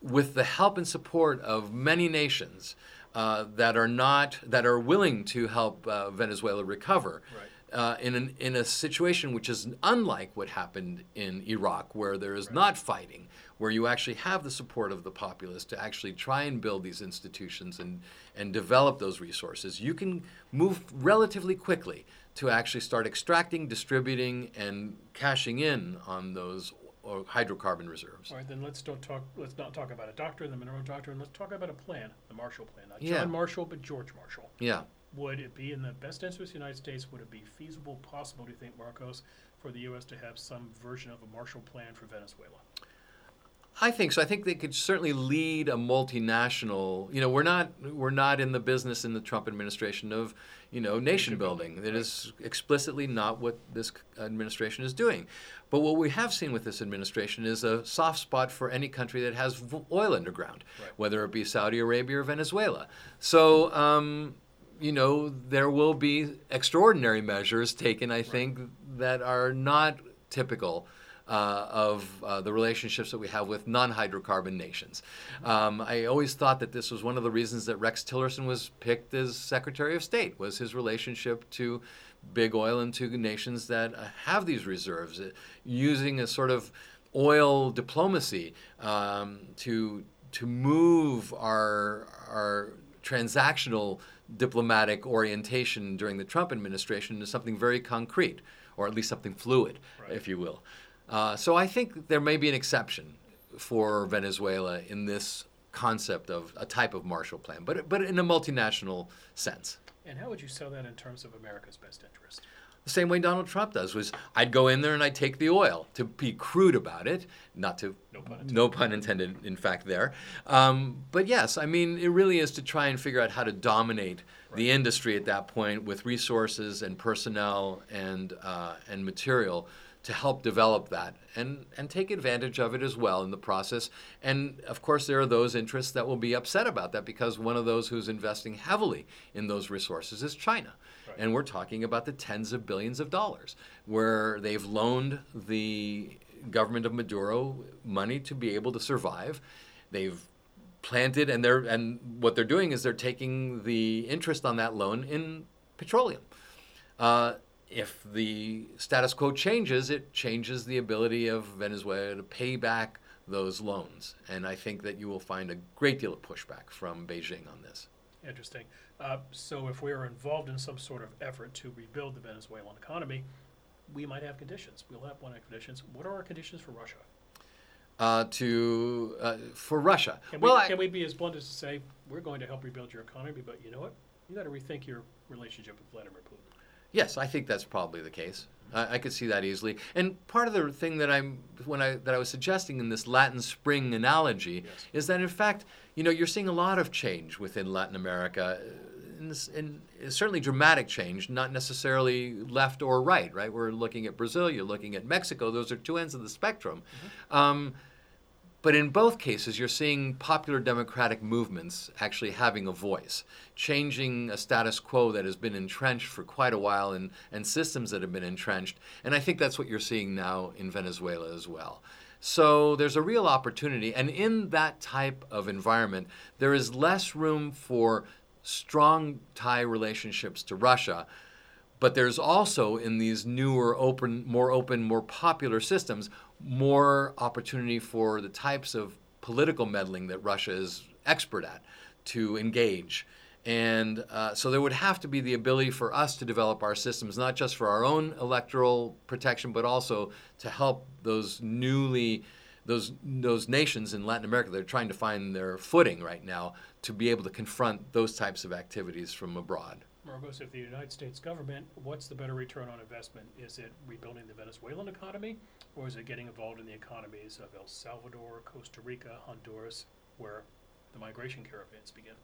with the help and support of many nations uh, that are not, that are willing to help uh, Venezuela recover. Right. Uh, in an, in a situation which is unlike what happened in Iraq, where there is right. not fighting, where you actually have the support of the populace to actually try and build these institutions and, and develop those resources, you can move relatively quickly to actually start extracting, distributing, and cashing in on those or hydrocarbon reserves. All right, then let's don't talk. Let's not talk about a doctrine, the Monroe Doctrine. Let's talk about a plan, the Marshall Plan. Not John yeah. Marshall, but George Marshall. Yeah. Would it be in the best interest of the United States, would it be feasible, possible, do you think, Markos, for the U S to have some version of a Marshall Plan for Venezuela? I think so. I think they could certainly lead a multinational, you know, we're not we're not in the business in the Trump administration of, you know, nation building. That is explicitly not what this administration is doing. But what we have seen with this administration is a soft spot for any country that has oil underground, right. whether it be Saudi Arabia or Venezuela. So, um, you know, there will be extraordinary measures taken, I think, right. that are not typical Uh, of uh, the relationships that we have with non-hydrocarbon nations. Um, I always thought that this was one of the reasons that Rex Tillerson was picked as Secretary of State, was his relationship to big oil and to nations that uh, have these reserves, uh, using a sort of oil diplomacy um, to to move our our transactional diplomatic orientation during the Trump administration into something very concrete, or at least something fluid, right, if you will. Uh, so I think there may be an exception for Venezuela in this concept of a type of Marshall Plan, but but in a multinational sense. And how would you sell that in terms of America's best interest? The same way Donald Trump does, was I'd go in there and I'd take the oil, to be crude about it, not to, no pun intended, no pun intended in fact there. Um, but yes, I mean, it really is to try and figure out how to dominate right. the industry at that point with resources and personnel and uh, and material to help develop that and, and take advantage of it as well in the process. And of course, there are those interests that will be upset about that, because one of those who's investing heavily in those resources is China. Right. And we're talking about the tens of billions of dollars where they've loaned the government of Maduro money to be able to survive. They've planted, and they're and what they're doing is they're taking the interest on that loan in petroleum. Uh, If the status quo changes, it changes the ability of Venezuela to pay back those loans. And I think that you will find a great deal of pushback from Beijing on this. Interesting. Uh, so if we are involved in some sort of effort to rebuild the Venezuelan economy, we might have conditions. We'll have one of the conditions. What are our conditions for Russia? Uh, to uh, for Russia. Can we, well, I, can we be as blunt as to say, we're going to help rebuild your economy, but you know what? You got to rethink your relationship with Vladimir Putin. Yes, I think that's probably the case. I, I could see that easily. And part of the thing that I'm when I that I was suggesting in this Latin Spring analogy yes. is that in fact, you know, you're seeing a lot of change within Latin America, and certainly dramatic change, not necessarily left or right. Right, we're looking at Brazil, you're looking at Mexico. Those are two ends of the spectrum. Mm-hmm. Um, But in both cases, you're seeing popular democratic movements actually having a voice, changing a status quo that has been entrenched for quite a while, and, and systems that have been entrenched. And I think that's what you're seeing now in Venezuela as well. So there's a real opportunity. And in that type of environment, there is less room for strong tie relationships to Russia. But there's also, in these newer, open, more open, more popular systems, more opportunity for the types of political meddling that Russia is expert at to engage. And uh, so there would have to be the ability for us to develop our systems, not just for our own electoral protection, but also to help those newly, those those nations in Latin America that are trying to find their footing right now, to be able to confront those types of activities from abroad. Markos, if the United States government, what's the better return on investment? Is it rebuilding the Venezuelan economy, or is it getting involved in the economies of El Salvador, Costa Rica, Honduras, where the migration caravans begin?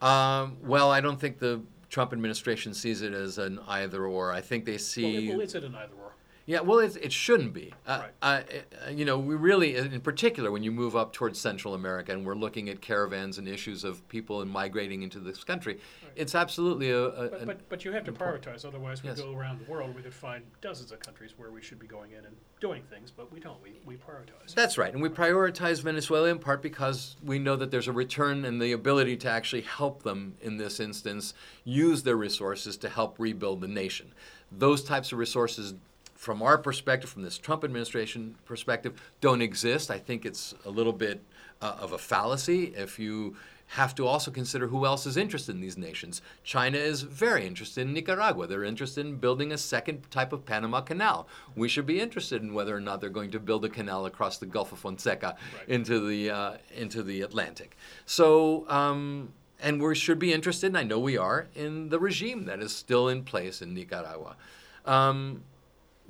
Um, well, I don't think the Trump administration sees it as an either-or. I think they see... Well, well is it an either-or? Yeah, well, it's, it shouldn't be. Uh, right. uh, you know, we really, in particular, when you move up towards Central America and we're looking at caravans and issues of people and migrating into this country, right. it's absolutely a... a but, but, but you have to prioritize. Otherwise, we yes. go around the world. We could find dozens of countries where we should be going in and doing things, but we don't. We, we prioritize. That's right. And we prioritize Venezuela in part because we know that there's a return and the ability to actually help them, in this instance, use their resources to help rebuild the nation. Those types of resources, from our perspective, from this Trump administration perspective, don't exist. I think it's a little bit uh, of a fallacy. If you have to also consider who else is interested in these nations. China is very interested in Nicaragua. They're interested in building a second type of Panama Canal. We should be interested in whether or not they're going to build a canal across the Gulf of Fonseca right. into the uh, into the Atlantic. So, um, and we should be interested, and I know we are, in the regime that is still in place in Nicaragua. Um,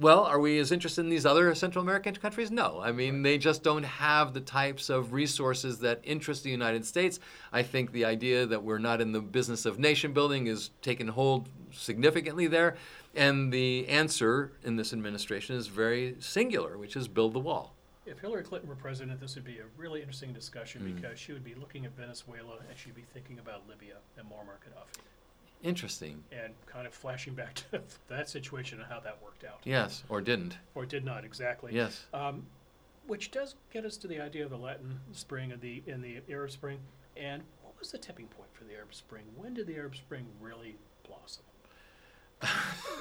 Well, are we as interested in these other Central American countries? No. I mean, they just don't have the types of resources that interest the United States. I think the idea that we're not in the business of nation building is taken hold significantly there. And the answer in this administration is very singular, which is build the wall. If Hillary Clinton were president, this would be a really interesting discussion mm-hmm. because she would be looking at Venezuela and she'd be thinking about Libya and Muammar Gaddafi. Interesting. And kind of flashing back to that situation and how that worked out. Yes, or didn't. Or did not, exactly. Yes. Um, which does get us to the idea of the Latin Spring and the in the Arab Spring. And what was the tipping point for the Arab Spring? When did the Arab Spring really blossom?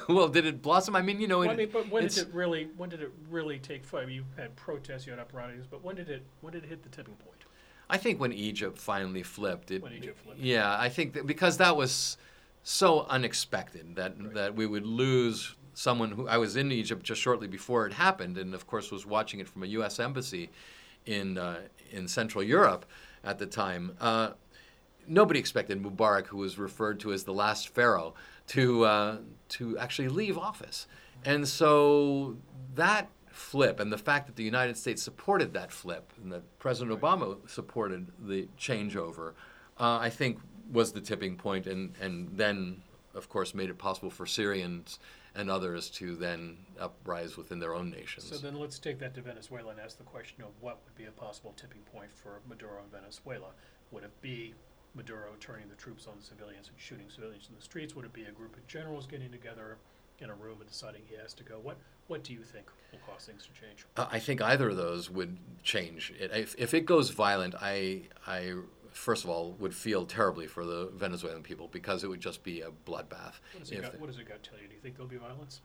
Well, did it blossom? I mean, you know, well, it, I mean, but when did it really? When did it really take fire? I mean, you had protests, you had uprisings, but when did it? When did it hit the tipping point? I think when Egypt finally flipped. It, when Egypt flipped. Yeah, I think that because that was so unexpected that right. that we would lose someone who I was in Egypt just shortly before it happened, and of course was watching it from a U S embassy in uh, in Central Europe at the time. Uh, Nobody expected Mubarak, who was referred to as the last pharaoh, to uh, to actually leave office. And so that flip and the fact that the United States supported that flip and that President Obama supported the changeover, uh, I think was the tipping point and, and then, of course, made it possible for Syrians and others to then uprise within their own nations. So then let's take that to Venezuela and ask the question of what would be a possible tipping point for Maduro in Venezuela. Would it be Maduro turning the troops on the civilians and shooting civilians in the streets? Would it be a group of generals getting together in a room and deciding he has to go? What What do you think will cause things to change? Uh, I think either of those would change it. If, if it goes violent, I I first of all would feel terribly for the Venezuelan people because it would just be a bloodbath. What does it got, what does it got tell you? Do you think there'll be violence?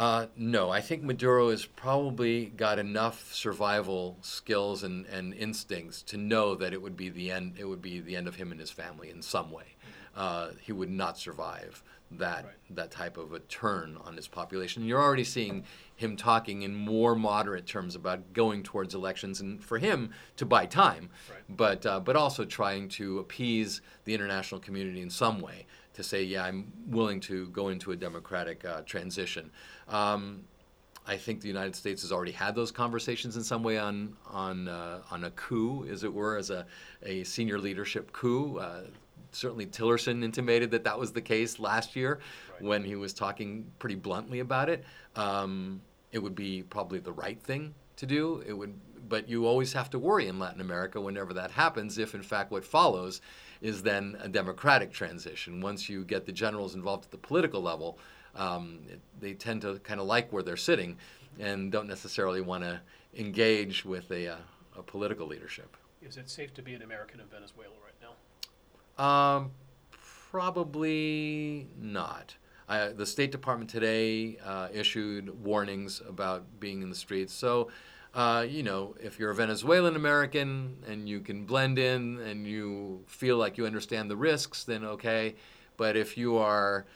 Uh, no, I think Maduro has probably got enough survival skills and, and instincts to know that it would be the end. It would be the end of him and his family in some way. Uh, he would not survive that right. that type of a turn on his population. You're already seeing him talking in more moderate terms about going towards elections, and for him to buy time, right. but uh, but also trying to appease the international community in some way. To say, yeah, I'm willing to go into a democratic uh, transition. Um, I think the United States has already had those conversations in some way on on uh, on a coup, as it were, as a, a senior leadership coup. Uh, certainly Tillerson intimated that that was the case last year right. when he was talking pretty bluntly about it. Um, it would be probably the right thing to do. It would, but you always have to worry in Latin America whenever that happens, if in fact what follows is then a democratic transition. Once you get the generals involved at the political level, um, it, they tend to kind of like where they're sitting and don't necessarily want to engage with a, uh, a political leadership. Is it safe to be an American in Venezuela right now? Um, probably not. I, the State Department today uh, issued warnings about being in the streets. So. Uh, you know, if you're a Venezuelan American and you can blend in and you feel like you understand the risks, then okay. But if you are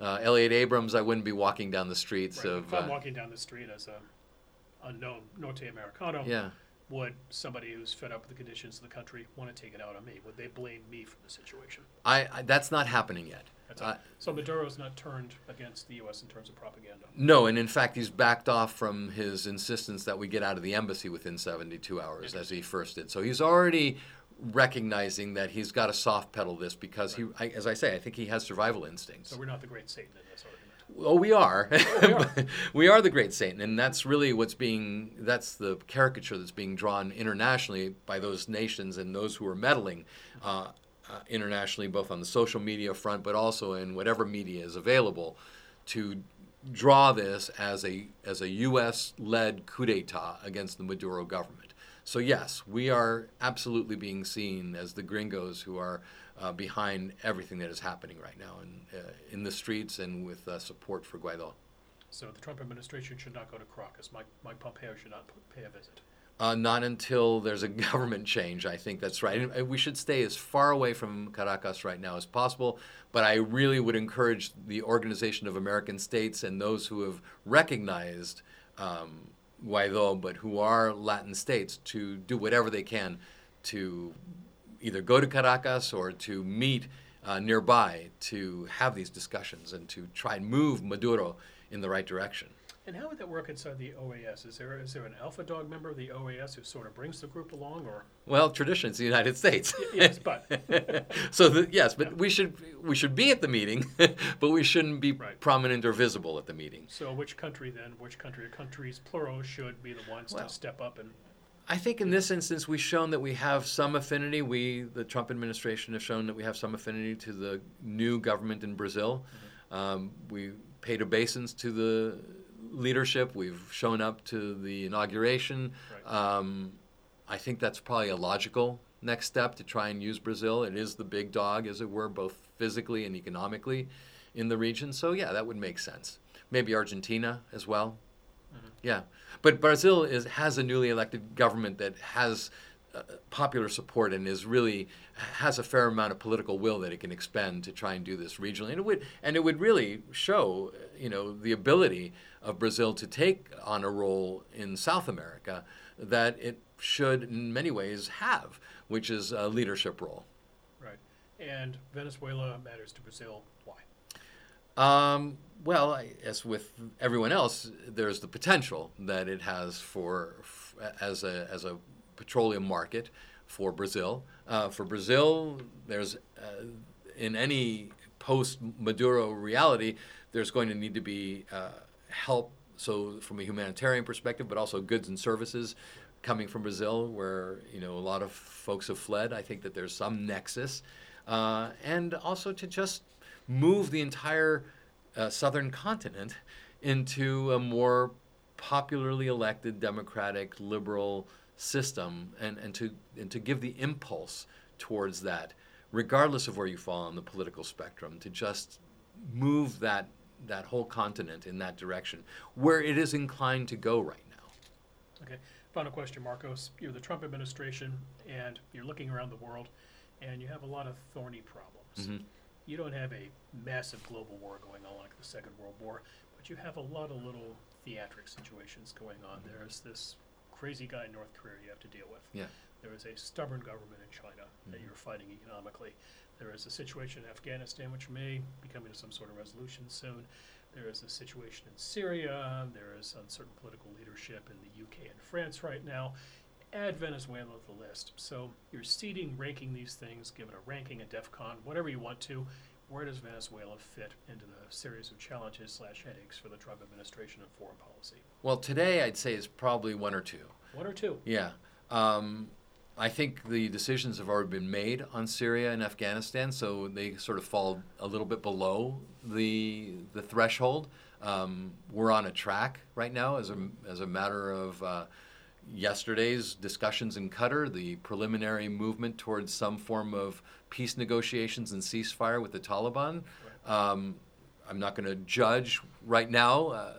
uh, Elliot Abrams, I wouldn't be walking down the streets right. of... If I'm uh, walking down the street as a unknown Norte Americano, yeah. would somebody who's fed up with the conditions of the country want to take it out on me? Would they blame me for the situation? I, I that's not happening yet. Uh, so Maduro's not turned against the U S in terms of propaganda? No, and in fact, he's backed off from his insistence that we get out of the embassy within seventy-two hours, as he first did. So he's already recognizing that he's got to soft pedal this because, right. he, I, as I say, I think he has survival instincts. So we're not the great Satan in this argument? Oh, we are. Oh, we are. We are the great Satan, and that's really what's being, that's the caricature that's being drawn internationally by those nations and those who are meddling uh, Uh, internationally, both on the social media front, but also in whatever media is available, to draw this as a as a U S-led coup d'etat against the Maduro government. So yes, we are absolutely being seen as the gringos who are uh, behind everything that is happening right now in, uh, in the streets and with uh, support for Guaido. So the Trump administration should not go to Caracas. Mike, Mike Pompeo should not pay a visit. Uh, not until there's a government change, I think that's right. And we should stay as far away from Caracas right now as possible, but I really would encourage the Organization of American States and those who have recognized um, Guaido, but who are Latin states, to do whatever they can to either go to Caracas or to meet uh, nearby to have these discussions and to try and move Maduro in the right direction. And how would that work inside the O A S? Is there is there an alpha dog member of the O A S who sort of brings the group along, or? Well, tradition is the United States. Y- yes, but so the, yes, but yeah. we should we should be at the meeting, but we shouldn't be right. prominent or visible at the meeting. So, which country then? Which country or countries plural should be the ones well, to step up and? I think in this instance, we've shown that we have some affinity. We, the Trump administration, have shown that we have some affinity to the new government in Brazil. Mm-hmm. Um, we paid obeisance to the leadership. We've shown up to the inauguration. Right. Um, I think that's probably a logical next step to try and use Brazil. It is the big dog, as it were, both physically and economically in the region. So, yeah, that would make sense. Maybe Argentina as well. Mm-hmm. Yeah. But Brazil is, has a newly elected government that has uh, popular support and is really has a fair amount of political will that it can expend to try and do this regionally. And it would and it would really show, you know, the ability of Brazil to take on a role in South America that it should in many ways have, which is a leadership role. Right. And Venezuela matters to Brazil. Why? Um, well, I, as with everyone else, there's the potential that it has for f- as a as a petroleum market for Brazil. Uh, for Brazil, there's uh, in any post-Maduro reality, there's going to need to be uh, help. So from a humanitarian perspective, but also goods and services coming from Brazil, where you know a lot of folks have fled. I think that there's some nexus, uh, and also to just move the entire uh, southern continent into a more popularly elected democratic liberal system and, and to and to give the impulse towards that, regardless of where you fall on the political spectrum, to just move that that whole continent in that direction where it is inclined to go right now. Okay. Final question, Markos. You're the Trump administration and you're looking around the world and you have a lot of thorny problems. Mm-hmm. You don't have a massive global war going on like the Second World War, but you have a lot of little theatric situations going on. There's this crazy guy in North Korea you have to deal with. Yeah. There is a stubborn government in China mm-hmm. that you're fighting economically. There is a situation in Afghanistan which may be coming to some sort of resolution soon. There is a situation in Syria. There is uncertain political leadership in the U K and France right now. Add Venezuela to the list. So you're seeding, ranking these things, give it a ranking, a DEFCON, whatever you want to. Where does Venezuela fit into the series of challenges slash headaches for the Trump administration and foreign policy? Well, today I'd say it's probably one or two. One or two? Yeah. Um, I think the decisions have already been made on Syria and Afghanistan, so they sort of fall a little bit below the the threshold. Um, we're on a track right now as a, as a matter of... Uh, Yesterday's discussions in Qatar, the preliminary movement towards some form of peace negotiations and ceasefire with the Taliban. Um, I'm not going to judge right now uh,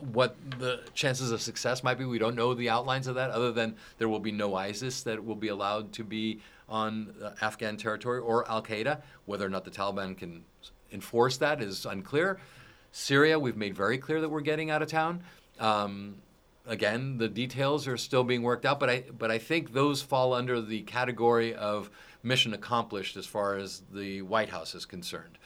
what the chances of success might be. We don't know the outlines of that, other than there will be no ISIS that will be allowed to be on uh, Afghan territory or al-Qaeda. Whether or not the Taliban can enforce that is unclear. Syria, we've made very clear that we're getting out of town. Um, Again, the details are still being worked out, but I but I think those fall under the category of mission accomplished as far as the White House is concerned.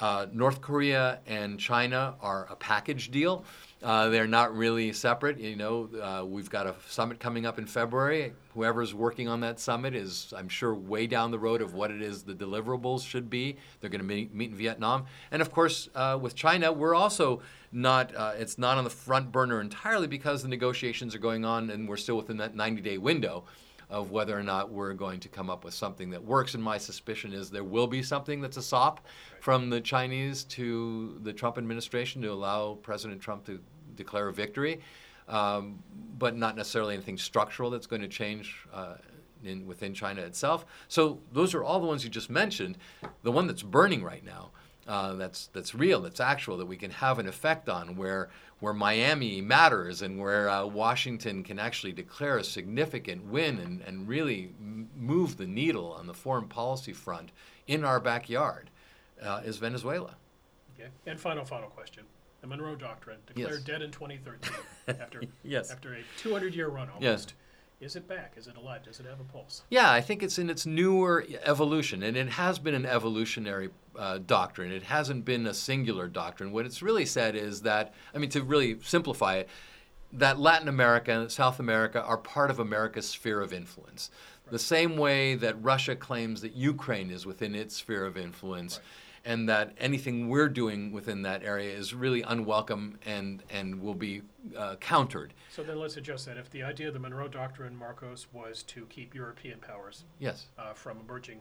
Uh, North Korea and China are a package deal. Uh, they're not really separate. You know, uh, we've got a summit coming up in February. Whoever's working on that summit is, I'm sure, way down the road of what it is the deliverables should be. They're going to meet, meet in Vietnam. And, of course, uh, with China, we're also not, uh, it's not on the front burner entirely because the negotiations are going on and we're still within that ninety-day window of whether or not we're going to come up with something that works. And my suspicion is there will be something that's a sop from the Chinese to the Trump administration to allow President Trump to declare a victory, um, but not necessarily anything structural that's going to change uh, in, within China itself. So those are all the ones you just mentioned. The one that's burning right now, uh, that's that's real, that's actual, that we can have an effect on, where where Miami matters and where uh, Washington can actually declare a significant win and, and really m- move the needle on the foreign policy front in our backyard, uh, is Venezuela. Okay. And final, final question. The Monroe Doctrine, declared yes. dead in twenty thirteen after yes. after a two hundred year run almost. Yes. Is it back? Is it alive? Does it have a pulse? Yeah, I think it's in its newer evolution, and it has been an evolutionary uh, doctrine. It hasn't been a singular doctrine. What it's really said is that, I mean, to really simplify it, that Latin America and South America are part of America's sphere of influence. Right. The same way that Russia claims that Ukraine is within its sphere of influence. Right. and that anything we're doing within that area is really unwelcome and, and will be uh, countered. So then let's adjust that. If the idea of the Monroe Doctrine, Markos, was to keep European powers yes. uh, from emerging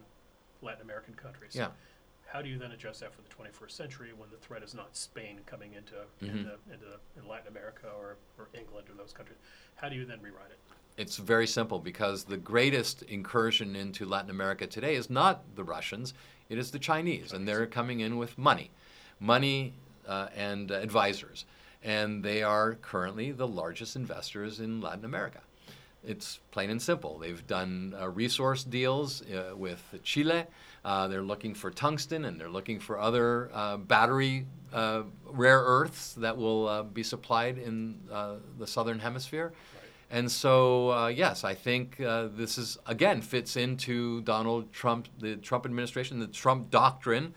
Latin American countries, yeah. how do you then adjust that for the twenty-first century when the threat is not Spain coming into mm-hmm. into, into in Latin America or, or England or those countries? How do you then rewrite it? It's very simple, because the greatest incursion into Latin America today is not the Russians, it is the Chinese, Chinese. and they're coming in with money, money uh, and uh, advisors, and they are currently the largest investors in Latin America. It's plain and simple. They've done uh, resource deals uh, with Chile, uh, they're looking for tungsten, and they're looking for other uh, battery uh, rare earths that will uh, be supplied in uh, the southern hemisphere. And so, uh, yes, I think uh, this is, again, fits into Donald Trump, the Trump administration, the Trump doctrine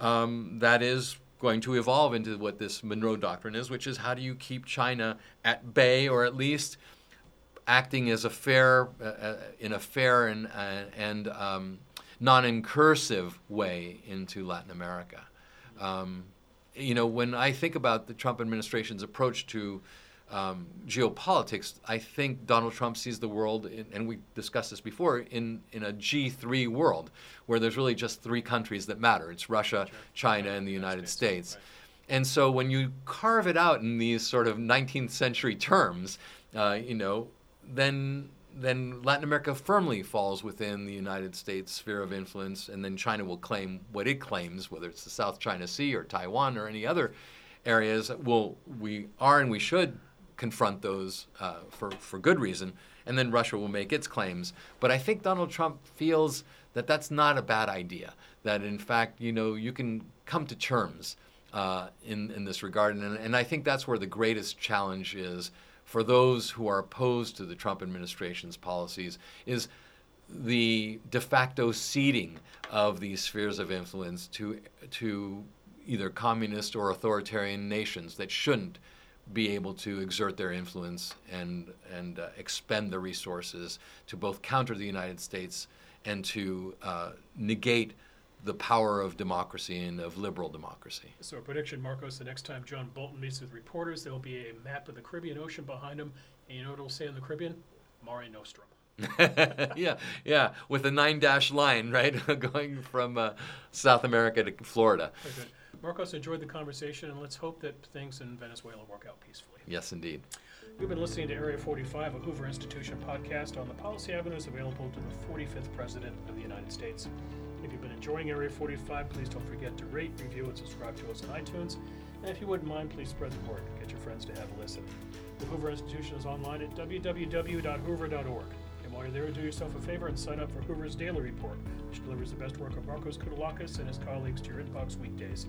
um, that is going to evolve into what this Monroe Doctrine is, which is how do you keep China at bay, or at least acting as a fair, uh, in a fair and, uh, and um, non-incursive way into Latin America. Um, you know, when I think about the Trump administration's approach to Um, geopolitics, I think Donald Trump sees the world, in, and we discussed this before, in, in a G three world, where there's really just three countries that matter. It's Russia, sure. China, yeah, and the United States. States. Right. And so when you carve it out in these sort of nineteenth century terms, uh, you know, then then Latin America firmly falls within the United States sphere of influence, and then China will claim what it claims, whether it's the South China Sea or Taiwan or any other areas. Well, we are and we should confront those uh, for, for good reason, and then Russia will make its claims. But I think Donald Trump feels that that's not a bad idea, that in fact, you know, you can come to terms uh, in, in this regard. And, and I think that's where the greatest challenge is for those who are opposed to the Trump administration's policies, is the de facto ceding of these spheres of influence to to either communist or authoritarian nations that shouldn't be able to exert their influence and and uh, expend the resources to both counter the United States and to uh, negate the power of democracy and of liberal democracy. So a prediction, Markos, the next time John Bolton meets with reporters, there'll be a map of the Caribbean Ocean behind him, and you know what it'll say in the Caribbean? Mare Nostrum. yeah, yeah, with a nine-dash line, right, going from uh, South America to Florida. Okay. Markos, enjoyed the conversation, and let's hope that things in Venezuela work out peacefully. Yes, indeed. You've been listening to Area forty-five, a Hoover Institution podcast on the policy avenues available to the forty-fifth President of the United States. If you've been enjoying Area forty-five, please don't forget to rate, review, and subscribe to us on iTunes. And if you wouldn't mind, please spread the word. Get your friends to have a listen. The Hoover Institution is online at w w w dot hoover dot org. While you're there, do yourself a favor and sign up for Hoover's Daily Report, which delivers the best work of Markos Kounalakis and his colleagues to your inbox weekdays.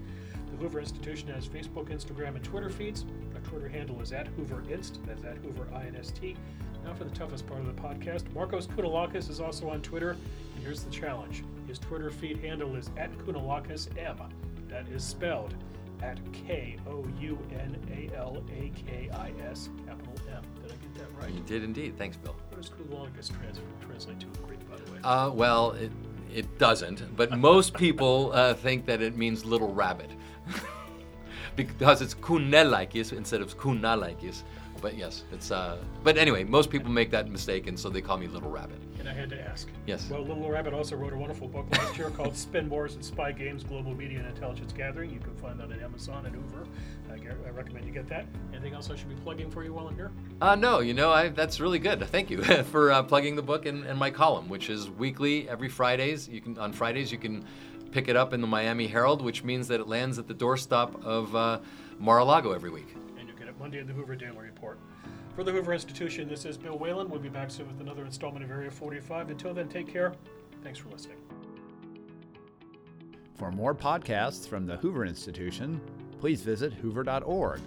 The Hoover Institution has Facebook, Instagram, and Twitter feeds. Our Twitter handle is at HooverInst, that's at Hoover I N S T. Now for the toughest part of the podcast, Markos Kounalakis is also on Twitter, and here's the challenge. His Twitter feed handle is at Kounalakis M. That is spelled at K O U N A L A K I S, capital M. Did I get that right? You did indeed. Thanks, Bill. What does Kounalakis translate to in Greek, by the way? Uh, well, it, it doesn't, but most people uh, think that it means little rabbit because it's Kounalakis instead of Kounalakis. But yes, it's. Uh, but anyway, most people make that mistake, and so they call me Little Rabbit. And I had to ask. Yes. Well, Little Rabbit also wrote a wonderful book last year called Spin Wars and Spy Games, Global Media and Intelligence Gathering. You can find that at Amazon and Hoover. I, I recommend you get that. Anything else I should be plugging for you while I'm here? Uh, no, you know, I, that's really good. Thank you for uh, plugging the book and, and my column, which is weekly, every Fridays. You can on Fridays, you can pick it up in the Miami Herald, which means that it lands at the doorstep of uh, Mar-a-Lago every week. Monday in the Hoover Daily Report. For the Hoover Institution, this is Bill Whalen. We'll be back soon with another installment of Area forty-five. Until then, take care. Thanks for listening. For more podcasts from the Hoover Institution, please visit hoover dot org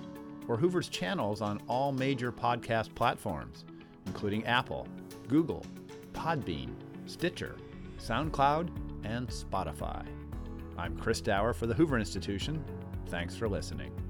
or Hoover's channels on all major podcast platforms, including Apple, Google, Podbean, Stitcher, SoundCloud, and Spotify. I'm Chris Dower for the Hoover Institution. Thanks for listening.